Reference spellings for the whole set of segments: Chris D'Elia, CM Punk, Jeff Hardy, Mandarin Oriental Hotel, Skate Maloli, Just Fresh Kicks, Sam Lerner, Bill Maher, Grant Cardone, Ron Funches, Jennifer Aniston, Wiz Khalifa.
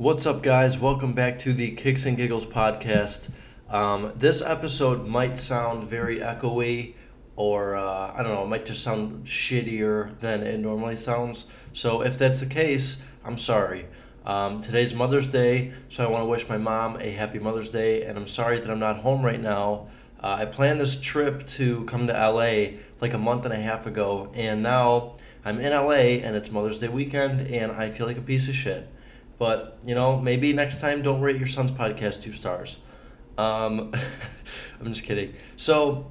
What's up, guys? Welcome back to the Kicks and Giggles podcast. This episode might sound very echoey, or I don't know, it might just sound shittier than it normally sounds. So if that's the case, I'm sorry. Today's Mother's Day, so I want to wish my mom a happy Mother's Day, and I'm sorry that I'm not home right now. I planned this trip to come to LA like a month and a half ago, and now I'm in LA, and it's Mother's Day weekend, and I feel like a piece of shit. But, you know, maybe next time don't rate your son's podcast 2 stars. I'm just kidding. So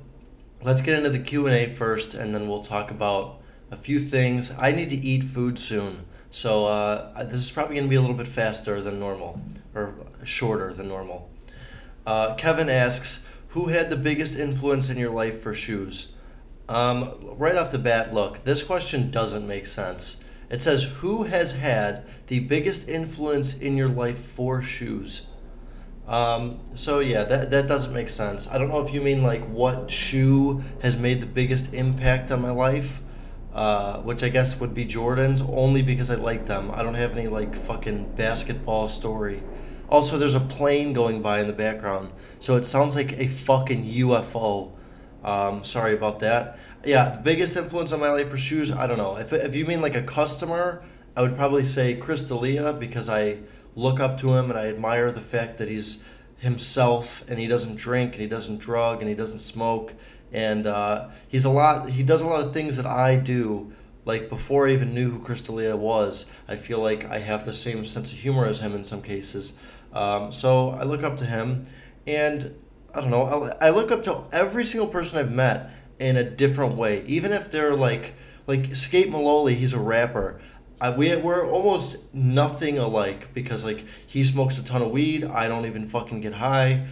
let's get into the Q&A first, and then we'll talk about a few things. I need to eat food soon, so this is probably going to be a little bit faster than normal, or shorter than normal. Kevin asks, who had the biggest influence in your life for shoes? Right off the bat, look, this question doesn't make sense. It says, who has had the biggest influence in your life for shoes? So yeah, that doesn't make sense. I don't know if you mean like what shoe has made the biggest impact on my life, which I guess would be Jordans, only because I like them. I don't have any like fucking basketball story. Also, there's a plane going by in the background, so it sounds like a fucking UFO. Sorry about that. Yeah, the biggest influence on my life for shoes, I don't know. If you mean like a customer, I would probably say Chris D'Elia, because I look up to him and I admire the fact that he's himself and he doesn't drink and he doesn't drug and he doesn't smoke, and he does a lot of things that I do. Like, before I even knew who Chris D'Elia was, I feel like I have the same sense of humor as him in some cases. So I look up to him, and I don't know, I look up to every single person I've met in a different way. Even if they're like Skate Maloli, he's a rapper. We're almost nothing alike, because like he smokes a ton of weed, I don't even fucking get high.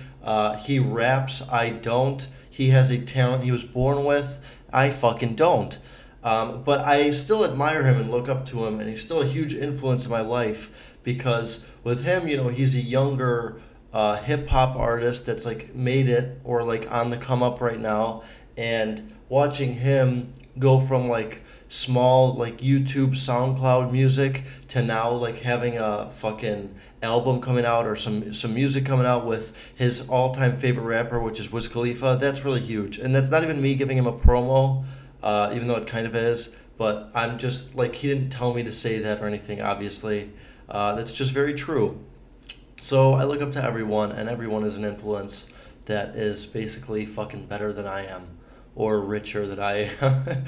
He raps, I don't. He has a talent he was born with, I fucking don't. But I still admire him and look up to him, and he's still a huge influence in my life, because with him, you know, he's a younger hip-hop artist that's like made it, or like on the come up right now, and watching him go from like small like YouTube SoundCloud music to now like having a fucking album coming out, or some music coming out with his all-time favorite rapper, which is Wiz Khalifa, that's really huge. And that's not even me giving him a promo, even though it kind of is, but I'm just like, he didn't tell me to say that or anything, obviously. That's just very true. So I look up to everyone, and everyone is an influence that is basically fucking better than I am, or richer than I am.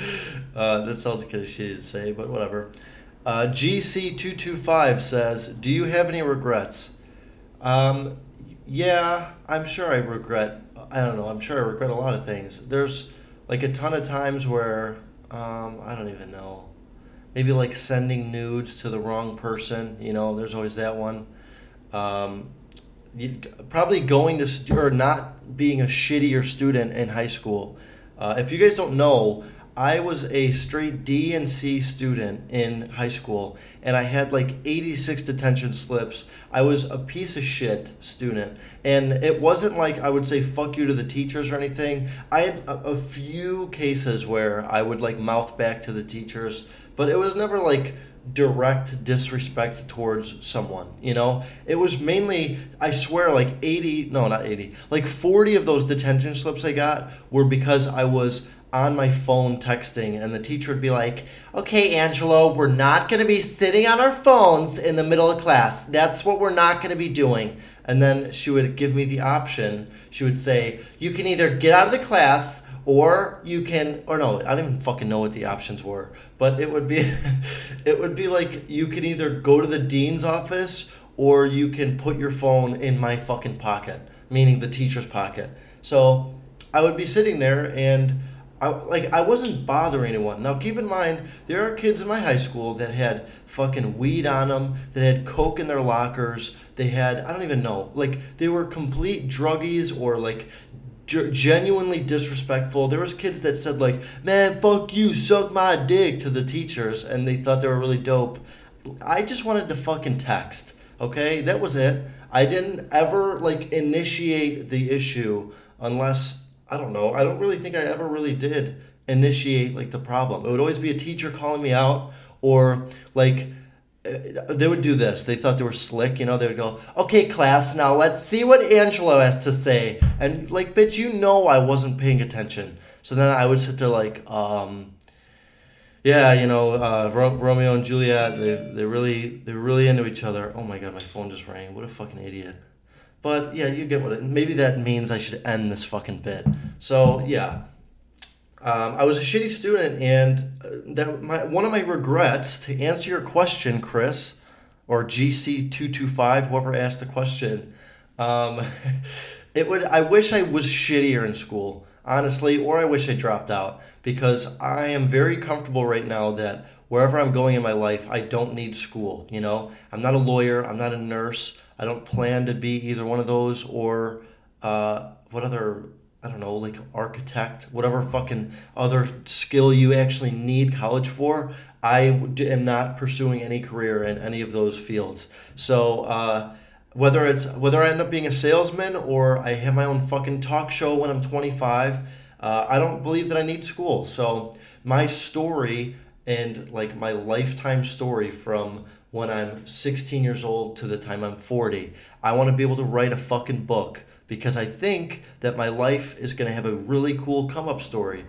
That sounds kind of shitty to say, but whatever. GC225 says, do you have any regrets? Yeah, I'm sure I regret a lot of things. There's like a ton of times where, I don't even know, maybe like sending nudes to the wrong person, you know, there's always that one. Probably or not being a shittier student in high school. If you guys don't know, I was a straight D and C student in high school, and I had like 86 detention slips. I was a piece of shit student, and it wasn't like I would say fuck you to the teachers or anything. I had a few cases where I would like mouth back to the teachers, but it was never like direct disrespect towards someone, you know? It was mainly, I swear, like 40 of those detention slips I got were because I was on my phone texting, and the teacher would be like, okay, Angelo, we're not going to be sitting on our phones in the middle of class. That's what we're not going to be doing. And then she would give me the option. She would say, you can either get out of the class, I don't even fucking know what the options were, but it would be like, you can either go to the dean's office, or you can put your phone in my fucking pocket, meaning the teacher's pocket. So I would be sitting there, and I wasn't bothering anyone. Now, keep in mind, there are kids in my high school that had fucking weed on them, that had coke in their lockers, they had, I don't even know, like, they were complete druggies, or like genuinely disrespectful. There was kids that said like, man, fuck you, suck my dick to the teachers, and they thought they were really dope. I just wanted to fucking text, okay? That was it. I didn't ever like initiate the issue, unless, I don't know, I don't really think I ever really did initiate like the problem. It would always be a teacher calling me out, or like they would do this. They thought they were slick, you know. They would go, "Okay, class, now let's see what Angelo has to say." And like, bitch, you know, I wasn't paying attention. So then I would sit there like, yeah, you know, Romeo and Juliet. They're really into each other. Oh my god, my phone just rang. What a fucking idiot. But yeah, you get what it. Maybe that means I should end this fucking bit. So yeah. I was a shitty student, and one of my regrets, to answer your question, Chris, or GC225, whoever asked the question, I wish I was shittier in school, honestly, or I wish I dropped out, because I am very comfortable right now that wherever I'm going in my life, I don't need school, you know? I'm not a lawyer, I'm not a nurse, I don't plan to be either one of those, or what other... I don't know, like architect, whatever fucking other skill you actually need college for. I am not pursuing any career in any of those fields. So whether I end up being a salesman or I have my own fucking talk show when I'm 25, I don't believe that I need school. So my story and like my lifetime story from when I'm 16 years old to the time I'm 40, I want to be able to write a fucking book. Because I think that my life is going to have a really cool come-up story.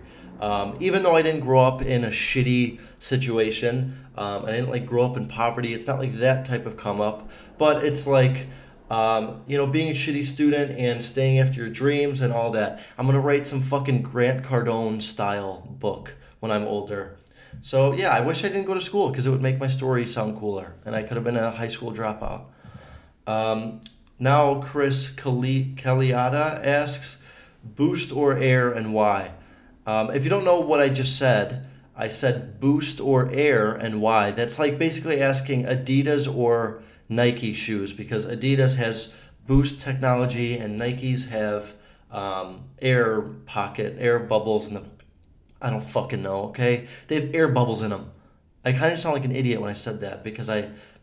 Even though I didn't grow up in a shitty situation, I didn't like grow up in poverty. It's not like that type of come-up. But it's like, you know, being a shitty student and staying after your dreams and all that. I'm going to write some fucking Grant Cardone-style book when I'm older. So, yeah, I wish I didn't go to school because it would make my story sound cooler. And I could have been a high school dropout. Now Chris Kaliata asks, boost or air and why? If you don't know what I said boost or air and why. That's like basically asking Adidas or Nike shoes, because Adidas has boost technology and Nikes have air pocket, air bubbles in them. I don't fucking know, okay? They have air bubbles in them. I kind of sound like an idiot when I said that because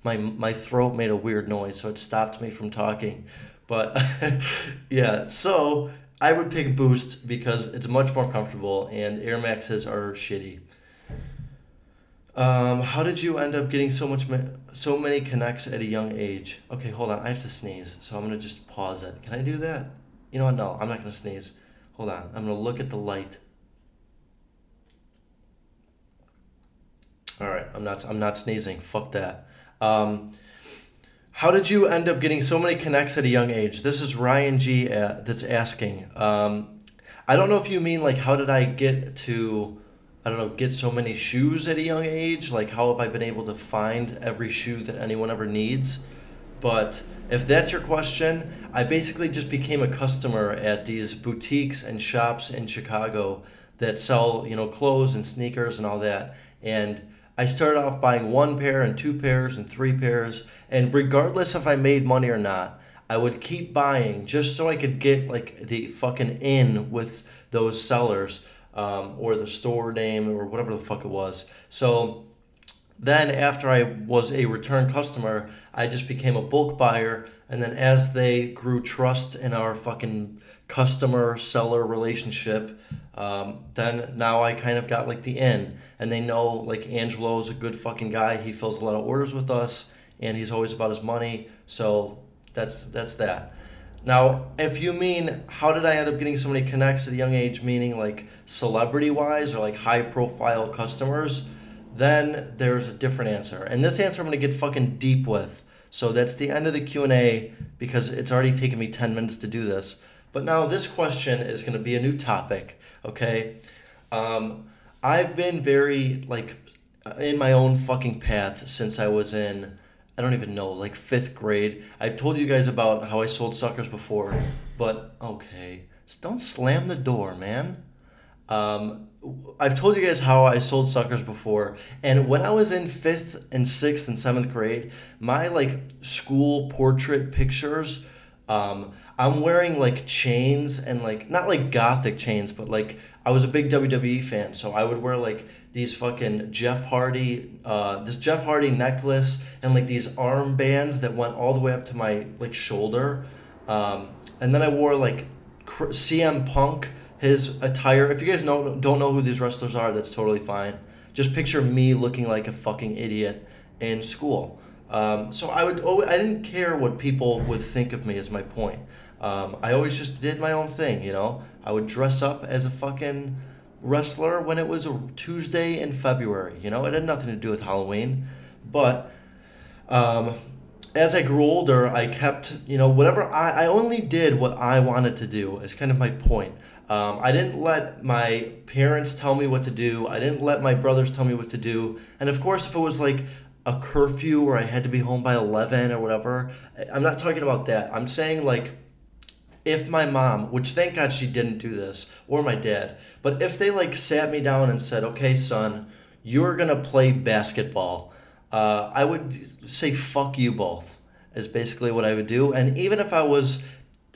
my throat made a weird noise, so it stopped me from talking. But, yeah, so I would pick Boost because it's much more comfortable, and Air Maxes are shitty. How did you end up getting so many connects at a young age? Okay, hold on. I have to sneeze, so I'm going to just pause it. Can I do that? You know what? No, I'm not going to sneeze. Hold on. I'm going to look at the light. All right, I'm not sneezing. Fuck that. How did you end up getting so many connects at a young age? This is Ryan G that's asking. I don't know if you mean like how did I get to, I don't know, get so many shoes at a young age? Like how have I been able to find every shoe that anyone ever needs? But if that's your question, I basically just became a customer at these boutiques and shops in Chicago that sell, you know, clothes and sneakers and all that. And I started off buying one pair and two pairs and three pairs, and regardless if I made money or not, I would keep buying just so I could get like the fucking in with those sellers or the store name or whatever the fuck it was. So then after I was a return customer, I just became a bulk buyer, and then as they grew trust in our fucking customer-seller relationship, then now I kind of got like the in, and they know like Angelo's a good fucking guy. He fills a lot of orders with us and he's always about his money. So that's that. Now, if you mean how did I end up getting so many connects at a young age, meaning like celebrity wise or like high profile customers, then there's a different answer. And this answer I'm going to get fucking deep with. So that's the end of the Q&A because it's already taken me 10 minutes to do this. But now this question is going to be a new topic, okay? I've been very, like, in my own fucking path since I was in, I don't even know, like 5th grade. I've told you guys about how I sold suckers before, but, okay, don't slam the door, man. I've told you guys how I sold suckers before, and when I was in 5th and 6th and 7th grade, my, like, school portrait pictures... I'm wearing like chains and like, not like gothic chains, but like I was a big WWE fan. So I would wear like these fucking Jeff Hardy necklace and like these armbands that went all the way up to my like shoulder. And then I wore like CM Punk, his attire. If you guys don't know who these wrestlers are, that's totally fine. Just picture me looking like a fucking idiot and school. So I would always, I didn't care what people would think of me, is my point. I always just did my own thing, you know. I would dress up as a fucking wrestler when it was a Tuesday in February, you know. It had nothing to do with Halloween. But as I grew older, I kept, you know, whatever, I only did what I wanted to do. It's kind of my point. I didn't let my parents tell me what to do. I didn't let my brothers tell me what to do. And of course, if it was like a curfew or I had to be home by 11 or whatever, I'm not talking about that. I'm saying like if my mom, which thank God she didn't do this, or my dad, but if they like sat me down and said, okay, son, you're going to play basketball, I would say fuck you both is basically what I would do. And even if I was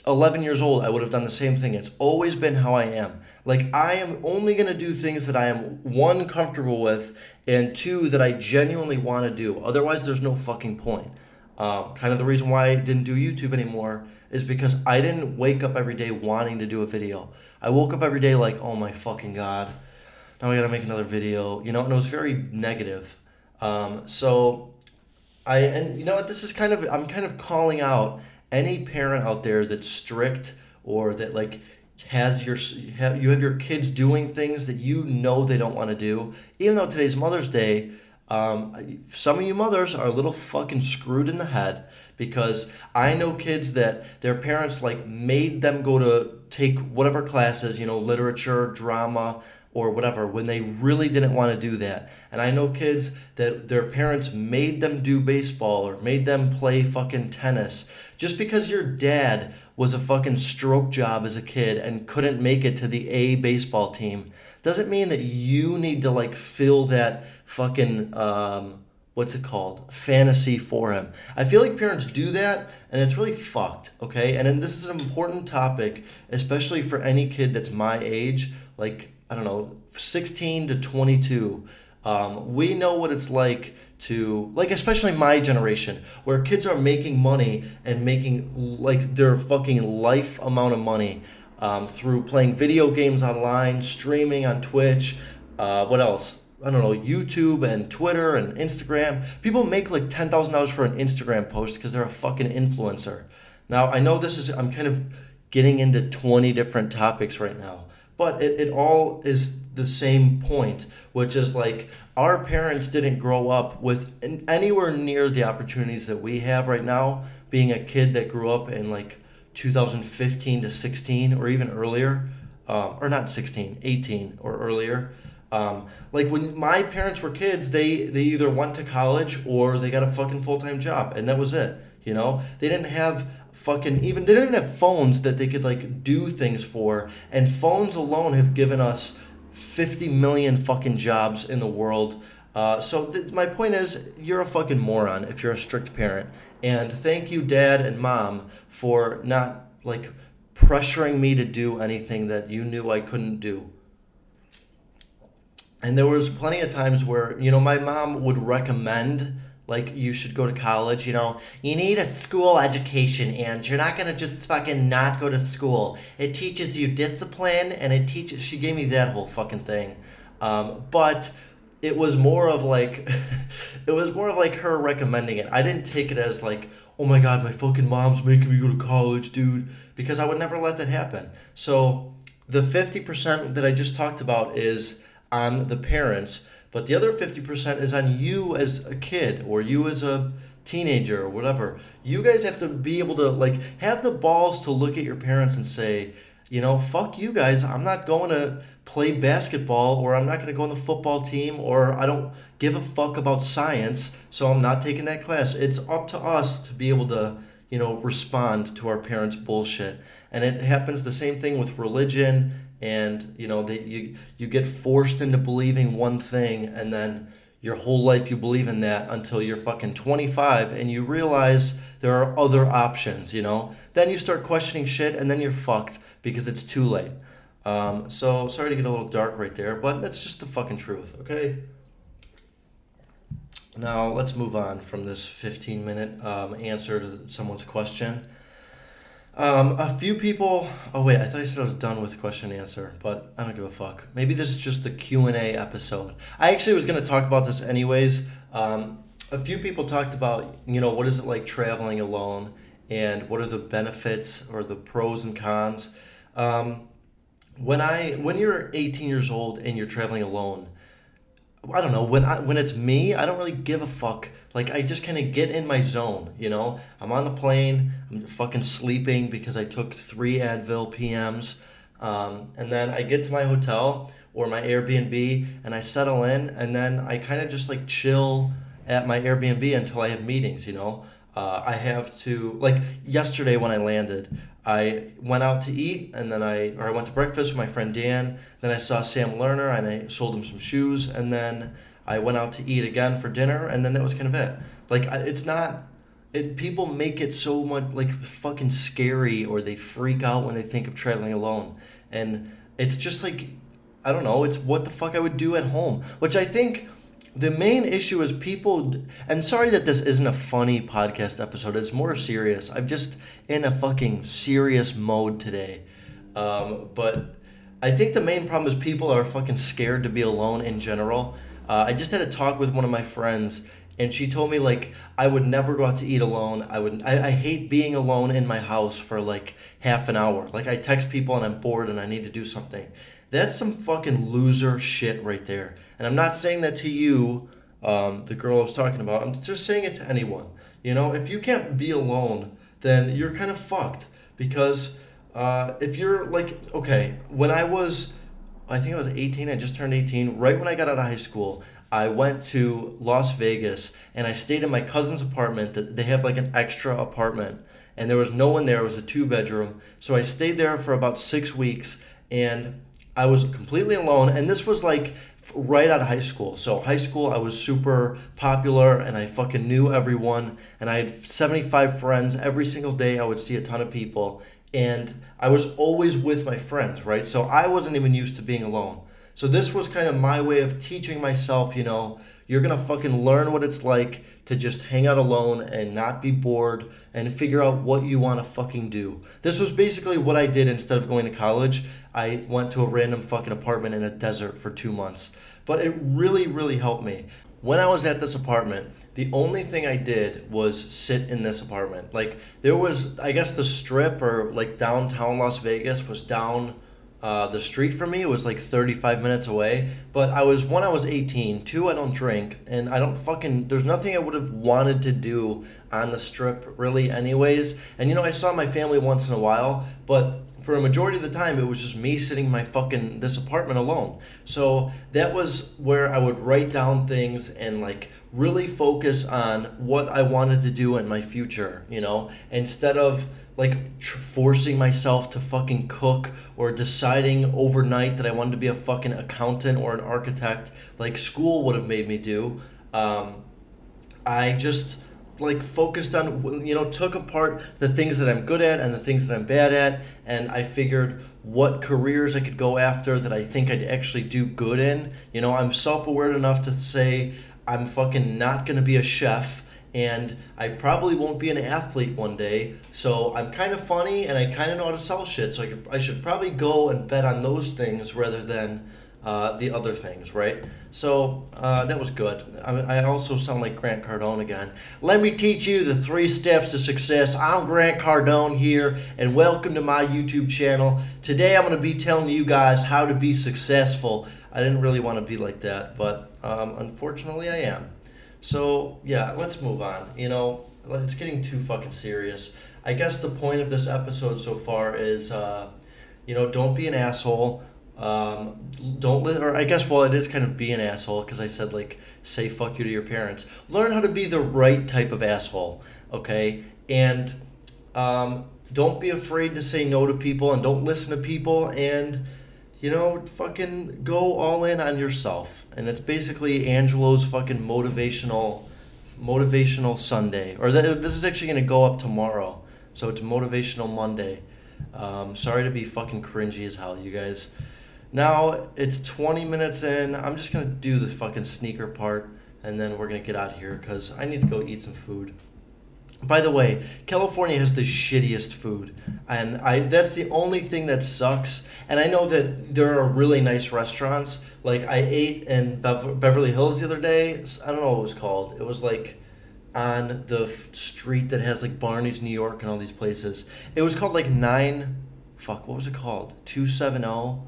11 years old, I would have done the same thing. It's always been how I am. Like, I am only going to do things that I am, one, comfortable with, and two, that I genuinely want to do. Otherwise, there's no fucking point. Kind of the reason why I didn't do YouTube anymore is because I didn't wake up every day wanting to do a video. I woke up every day like, oh my fucking God, now I got to make another video, you know, and it was very negative. So you know what, this is kind of, I'm kind of calling out any parent out there that's strict or that like you have your kids doing things that you know they don't want to do. Even though today's Mother's Day, some of you mothers are a little fucking screwed in the head, because I know kids that their parents like made them go to take whatever classes, you know, literature, drama, or whatever, when they really didn't want to do that. And I know kids that their parents made them do baseball or made them play fucking tennis. Just because your dad was a fucking stroke job as a kid and couldn't make it to the A baseball team doesn't mean that you need to like fill that fucking, fantasy for him. I feel like parents do that, and it's really fucked, okay? And then this is an important topic, especially for any kid that's my age, like, I don't know, 16 to 22, we know what it's like to, like, especially my generation, where kids are making money and making, like, their fucking life amount of money through playing video games online, streaming on Twitch, what else? I don't know, YouTube and Twitter and Instagram. People make, like, $10,000 for an Instagram post because they're a fucking influencer. Now, I know this is, I'm kind of getting into 20 different topics right now. But it all is the same point, which is like our parents didn't grow up with anywhere near the opportunities that we have right now, being a kid that grew up in like 2015 to 16 or even earlier, or not 16, 18 or earlier. Like when my parents were kids, they either went to college or they got a fucking full-time job, and that was it, you know? They didn't have they don't even have phones that they could like do things for, and phones alone have given us 50 million fucking jobs in the world. My point is, you're a fucking moron if you're a strict parent, and thank you, Dad and Mom, for not like pressuring me to do anything that you knew I couldn't do. And there was plenty of times where, you know, my mom would recommend, like, you should go to college, you know. You need a school education, and you're not going to just fucking not go to school. It teaches you discipline, and it teaches... She gave me that whole fucking thing. But it was more of, like... it was more of, like, her recommending it. I didn't take it as, like, oh, my God, my fucking mom's making me go to college, dude. Because I would never let that happen. So the 50% that I just talked about is on the parents. But the other 50% is on you as a kid or you as a teenager or whatever. You guys have to be able to, like, have the balls to look at your parents and say, you know, fuck you guys. I'm not going to play basketball, or I'm not going to go on the football team, or I don't give a fuck about science, so I'm not taking that class. It's up to us to be able to, you know, respond to our parents' bullshit. And it happens the same thing with religion. And, you know, that you get forced into believing one thing, and then your whole life you believe in that until you're fucking 25 and you realize there are other options, you know. Then you start questioning shit, and then you're fucked because it's too late. So sorry to get a little dark right there, but that's just the fucking truth, okay? Now let's move on from this 15-minute answer to someone's question. A few people... Oh, wait, I thought I said I was done with question and answer, but I don't give a fuck. Maybe this is just the Q&A episode. I actually was going to talk about this anyways. A few people talked about, you know, what is it like traveling alone and what are the benefits or the pros and cons. When you're 18 years old and you're traveling alone, I don't know, when it's me, I don't really give a fuck. Like, I just kind of get in my zone, you know? I'm on the plane, I'm fucking sleeping because I took 3 Advil PMs, and then I get to my hotel or my Airbnb, and I settle in, and then I kind of just, like, chill at my Airbnb until I have meetings, you know? I have to, like, yesterday when I landed, I went out to eat, and then I went to breakfast with my friend Dan. Then I saw Sam Lerner, and I sold him some shoes. And then I went out to eat again for dinner, and then that was kind of it. Like, it's not... people make it so much, like, fucking scary, or they freak out when they think of traveling alone. And it's just, like, I don't know. It's what the fuck I would do at home. Which I think the main issue is people... And sorry that this isn't a funny podcast episode. It's more serious. I'm just in a fucking serious mode today. But I think the main problem is people are fucking scared to be alone in general. I just had a talk with one of my friends, and she told me, like, I would never go out to eat alone. I hate being alone in my house for, like, half an hour. Like, I text people, and I'm bored, and I need to do something. That's some fucking loser shit right there. And I'm not saying that to you, the girl I was talking about. I'm just saying it to anyone. You know, if you can't be alone, then you're kind of fucked. Because if you're like, okay, when I think I was 18, I just turned 18. Right when I got out of high school, I went to Las Vegas, and I stayed in my cousin's apartment. They have, like, an extra apartment. And there was no one there. It was a 2-bedroom. So I stayed there for about 6 weeks, and I was completely alone, and this was, like, right out of high school. So high school, I was super popular, and I fucking knew everyone, and I had 75 friends. Every single day, I would see a ton of people, and I was always with my friends, right? So I wasn't even used to being alone. So this was kind of my way of teaching myself, you know, you're going to fucking learn what it's like to just hang out alone and not be bored and figure out what you want to fucking do. This was basically what I did instead of going to college. I went to a random fucking apartment in a desert for 2 months. But it really, really helped me. When I was at this apartment, the only thing I did was sit in this apartment. Like, there was, I guess the strip, or like downtown Las Vegas was down the street from me. It was like 35 minutes away. But I was, one, I was 18. Two, I don't drink. And I don't fucking, there's nothing I would have wanted to do on the strip really anyways. And, you know, I saw my family once in a while, but for a majority of the time, it was just me sitting in my fucking, this apartment alone. So that was where I would write down things and, like, really focus on what I wanted to do in my future, you know, instead of, like, forcing myself to fucking cook or deciding overnight that I wanted to be a fucking accountant or an architect, like school would have made me do. I just... like, focused on, you know, took apart the things that I'm good at and the things that I'm bad at, and I figured what careers I could go after that I think I'd actually do good in. You know, I'm self-aware enough to say I'm fucking not going to be a chef, and I probably won't be an athlete one day, so I'm kind of funny, and I kind of know how to sell shit, so I should probably go and bet on those things rather than the other things, right? So that was good. I also sound like Grant Cardone again. Let me teach you the 3 steps to success. I'm Grant Cardone here, and welcome to my YouTube channel. Today I'm going to be telling you guys how to be successful. I didn't really want to be like that, but unfortunately I am. So yeah, let's move on. You know, it's getting too fucking serious. I guess the point of this episode so far is, you know, don't be an asshole. It is kind of be an asshole, because I said, like, say fuck you to your parents. Learn how to be the right type of asshole, okay? And don't be afraid to say no to people, and don't listen to people, and, you know, fucking go all in on yourself. And it's basically Angelo's fucking motivational Sunday, or this is actually going to go up tomorrow, so it's motivational Monday. Sorry to be fucking cringy as hell, you guys. Now, it's 20 minutes in. I'm just going to do the fucking sneaker part, and then we're going to get out of here because I need to go eat some food. By the way, California has the shittiest food, and that's the only thing that sucks. And I know that there are really nice restaurants. Like, I ate in Beverly Hills the other day. I don't know what it was called. It was, like, on the street that has, like, Barney's New York and all these places. It was called, like, 270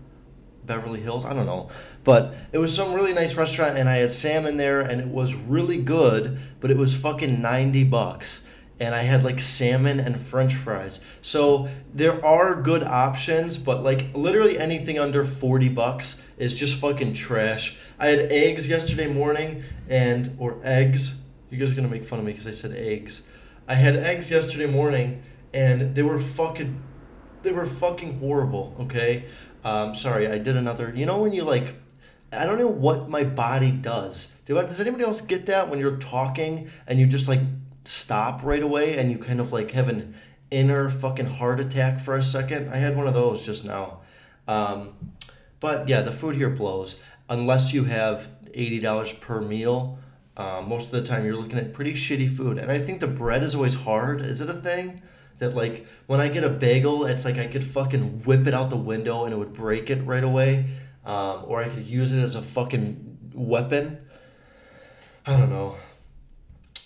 Beverly Hills. I don't know. But it was some really nice restaurant, and I had salmon there, and it was really good, but it was fucking $90. And I had, like, salmon and French fries. So there are good options, but, like, literally anything under $40 is just fucking trash. I had eggs yesterday morning or eggs. You guys are going to make fun of me because I said eggs. I had eggs yesterday morning, and they were fucking horrible, okay? Sorry, I did another. You know when you, like, I don't know what my body does. Does anybody else get that when you're talking and you just, like, stop right away and you kind of like have an inner fucking heart attack for a second? I had one of those just now. But yeah, the food here blows unless you have $80 per meal. Most of the time you're looking at pretty shitty food, and I think the bread is always hard. Is it a thing that, like, when I get a bagel, it's like I could fucking whip it out the window and it would break it right away, or I could use it as a fucking weapon? I don't know.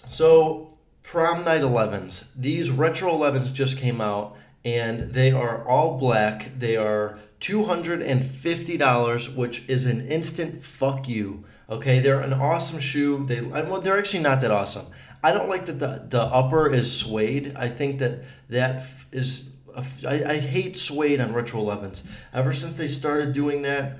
So Prom Night 11s. These retro 11s just came out, and they are all black. They are $250, which is an instant fuck you. Okay, they're an awesome shoe. They're actually not that awesome. I don't like that the upper is suede. I think that is... I hate suede on retro 11s. Ever since they started doing that,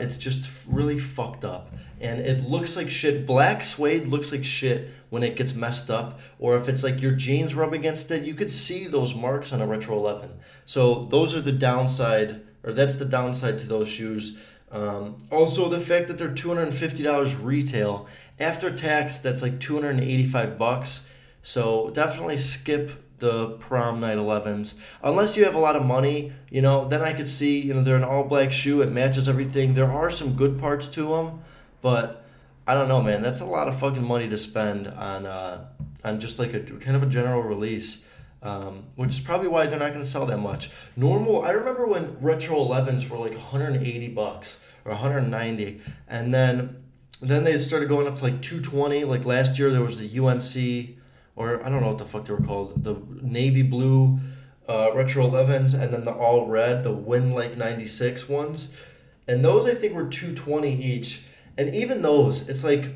it's just really fucked up. And it looks like shit. Black suede looks like shit when it gets messed up. Or if it's like your jeans rub against it, you could see those marks on a retro 11. So those are the downside, or that's the downside to those shoes. Also, the fact that they're $250 retail. After tax, that's like $285. So definitely skip the Prom Night 11s. Unless you have a lot of money, you know, then I could see, you know, they're an all-black shoe. It matches everything. There are some good parts to them. But I don't know, man. That's a lot of fucking money to spend on just like a kind of a general release, which is probably why they're not going to sell that much. Normal. I remember when retro 11s were like $180 or $190, and then they started going up to like $220. Like last year, there was the UNC, or I don't know what the fuck they were called, the navy blue retro 11s, and then the all red, the Win like 96 ones, and those I think were $220 each. And even those, it's like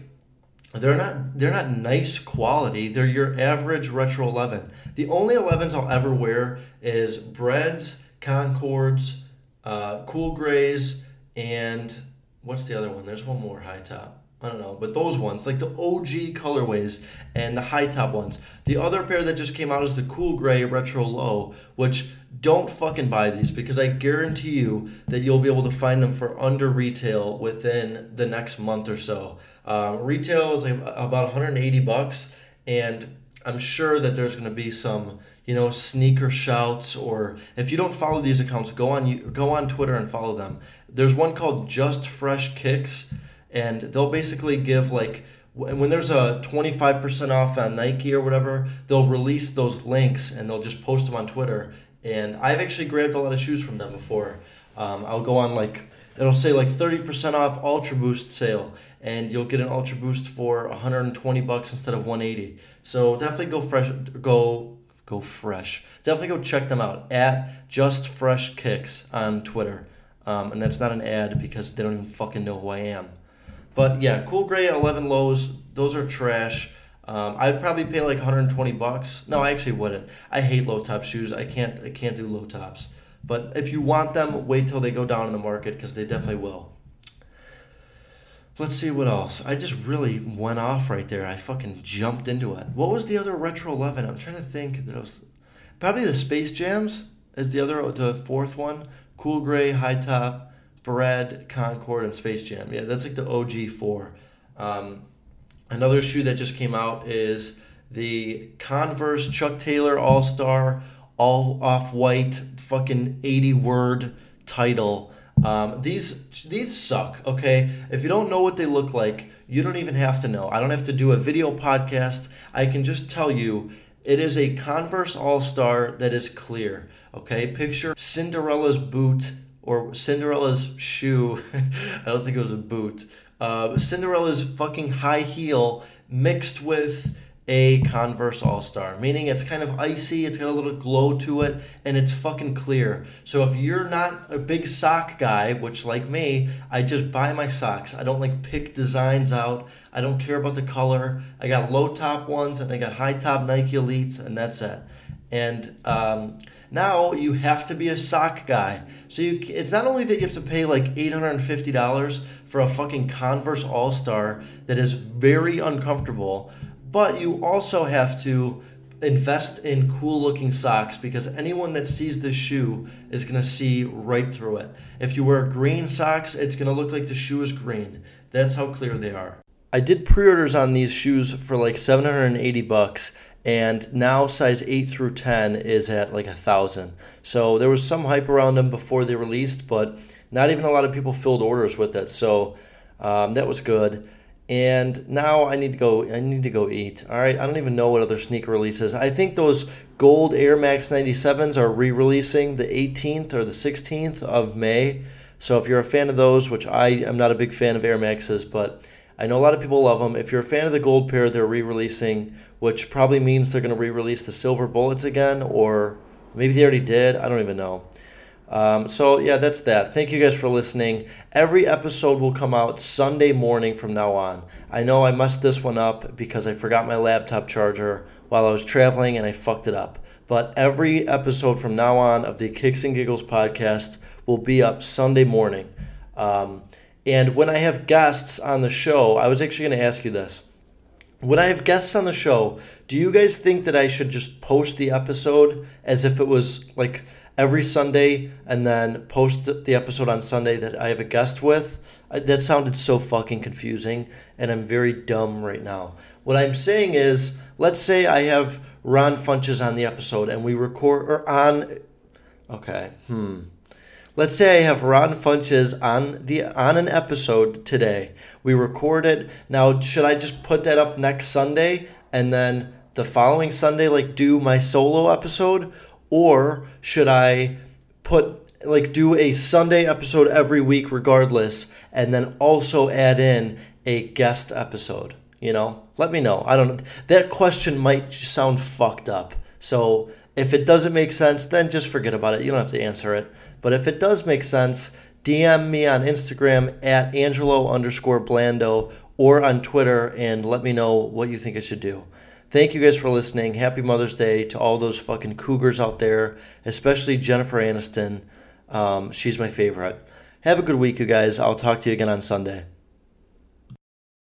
they're not nice quality. They're your average retro 11. The only 11s I'll ever wear is Breads, Concords, Cool Grays, and what's the other one? There's one more high top. I don't know, but those ones, like the OG colorways and the high top ones. The other pair that just came out is the Cool Gray Retro Low, which don't fucking buy these because I guarantee you that you'll be able to find them for under retail within the next month or so. Retail is like about $180, and I'm sure that there's going to be some, you know, sneaker shouts, or if you don't follow these accounts, go on Twitter and follow them. There's one called Just Fresh Kicks. And they'll basically give, like, when there's a 25% off on Nike or whatever, they'll release those links and they'll just post them on Twitter. And I've actually grabbed a lot of shoes from them before. I'll go on, like, it'll say, like, 30% off Ultra Boost sale. And you'll get an Ultra Boost for $120 instead of $180. So definitely go fresh. Definitely go check them out at Just Fresh Kicks on Twitter. And that's not an ad because they don't even fucking know who I am. But yeah, Cool Gray 11 lows, those are trash. I'd probably pay like $120. No, I actually wouldn't. I hate low top shoes. I can't do low tops. But if you want them, wait till they go down in the market because they definitely will. Let's see what else. I just really went off right there. I fucking jumped into it. What was the other retro 11? I'm trying to think. That was probably the Space Jams is the fourth one. Cool Gray, high top, Bread, Concord, and Space Jam. Yeah, that's like the OG 4. Another shoe that just came out is the Converse Chuck Taylor All-Star All Off-White fucking 80-word title. These suck, okay? If you don't know what they look like, you don't even have to know. I don't have to do a video podcast. I can just tell you It is a Converse All-Star that is clear, okay? Picture Cinderella's boot or Cinderella's shoe. I don't think it was a boot. Cinderella's fucking high heel mixed with a Converse All-Star, meaning it's kind of icy, it's got a little glow to it, and it's fucking clear. So if you're not a big sock guy, which like me, I just buy my socks. I don't like pick designs out. I don't care about the color. I got low top ones and I got high top Nike Elites, and that's it. And now you have to be a sock guy. So it's not only that you have to pay like $850 for a fucking Converse All-Star that is very uncomfortable, but you also have to invest in cool-looking socks, because anyone that sees this shoe is going to see right through it. If you wear green socks, it's going to look like the shoe is green. That's how clear they are. I did pre-orders on these shoes for like $780, and now size 8 through 10 is at like 1,000. So there was some hype around them before they released, but not even a lot of people filled orders with it. So that was good. And now I need to go eat. All right, I don't even know what other sneaker releases. I think those gold Air Max 97s are re-releasing the 18th or the 16th of May. So if you're a fan of those, which I am not a big fan of Air Maxes, but I know a lot of people love them. If you're a fan of the gold pair, they're re-releasing, which probably means they're going to re-release the silver bullets again, or maybe they already did. I don't even know. So yeah, that's that. Thank you guys for listening. Every episode will come out Sunday morning from now on. I know I messed this one up because I forgot my laptop charger while I was traveling and I fucked it up. But every episode from now on of the Kicks and Giggles podcast will be up Sunday morning. And when I have guests on the show, I was actually going to ask you this. When I have guests on the show, do you guys think that I should just post the episode as if it was like every Sunday and then post the episode on Sunday that I have a guest with? That sounded so fucking confusing, and I'm very dumb right now. What I'm saying is, let's say I have Ron Funches on the episode and we record Let's say I have Ron Funches on an episode today. We record it. Now, should I just put that up next Sunday and then the following Sunday, like, do my solo episode? Or should I do a Sunday episode every week regardless, and then also add in a guest episode? You know, let me know. I don't know. That question might sound fucked up. So if it doesn't make sense, then just forget about it. You don't have to answer it. But if it does make sense, DM me on Instagram at Angelo_Blando or on Twitter and let me know what you think I should do. Thank you guys for listening. Happy Mother's Day to all those fucking cougars out there, especially Jennifer Aniston. She's my favorite. Have a good week, you guys. I'll talk to you again on Sunday.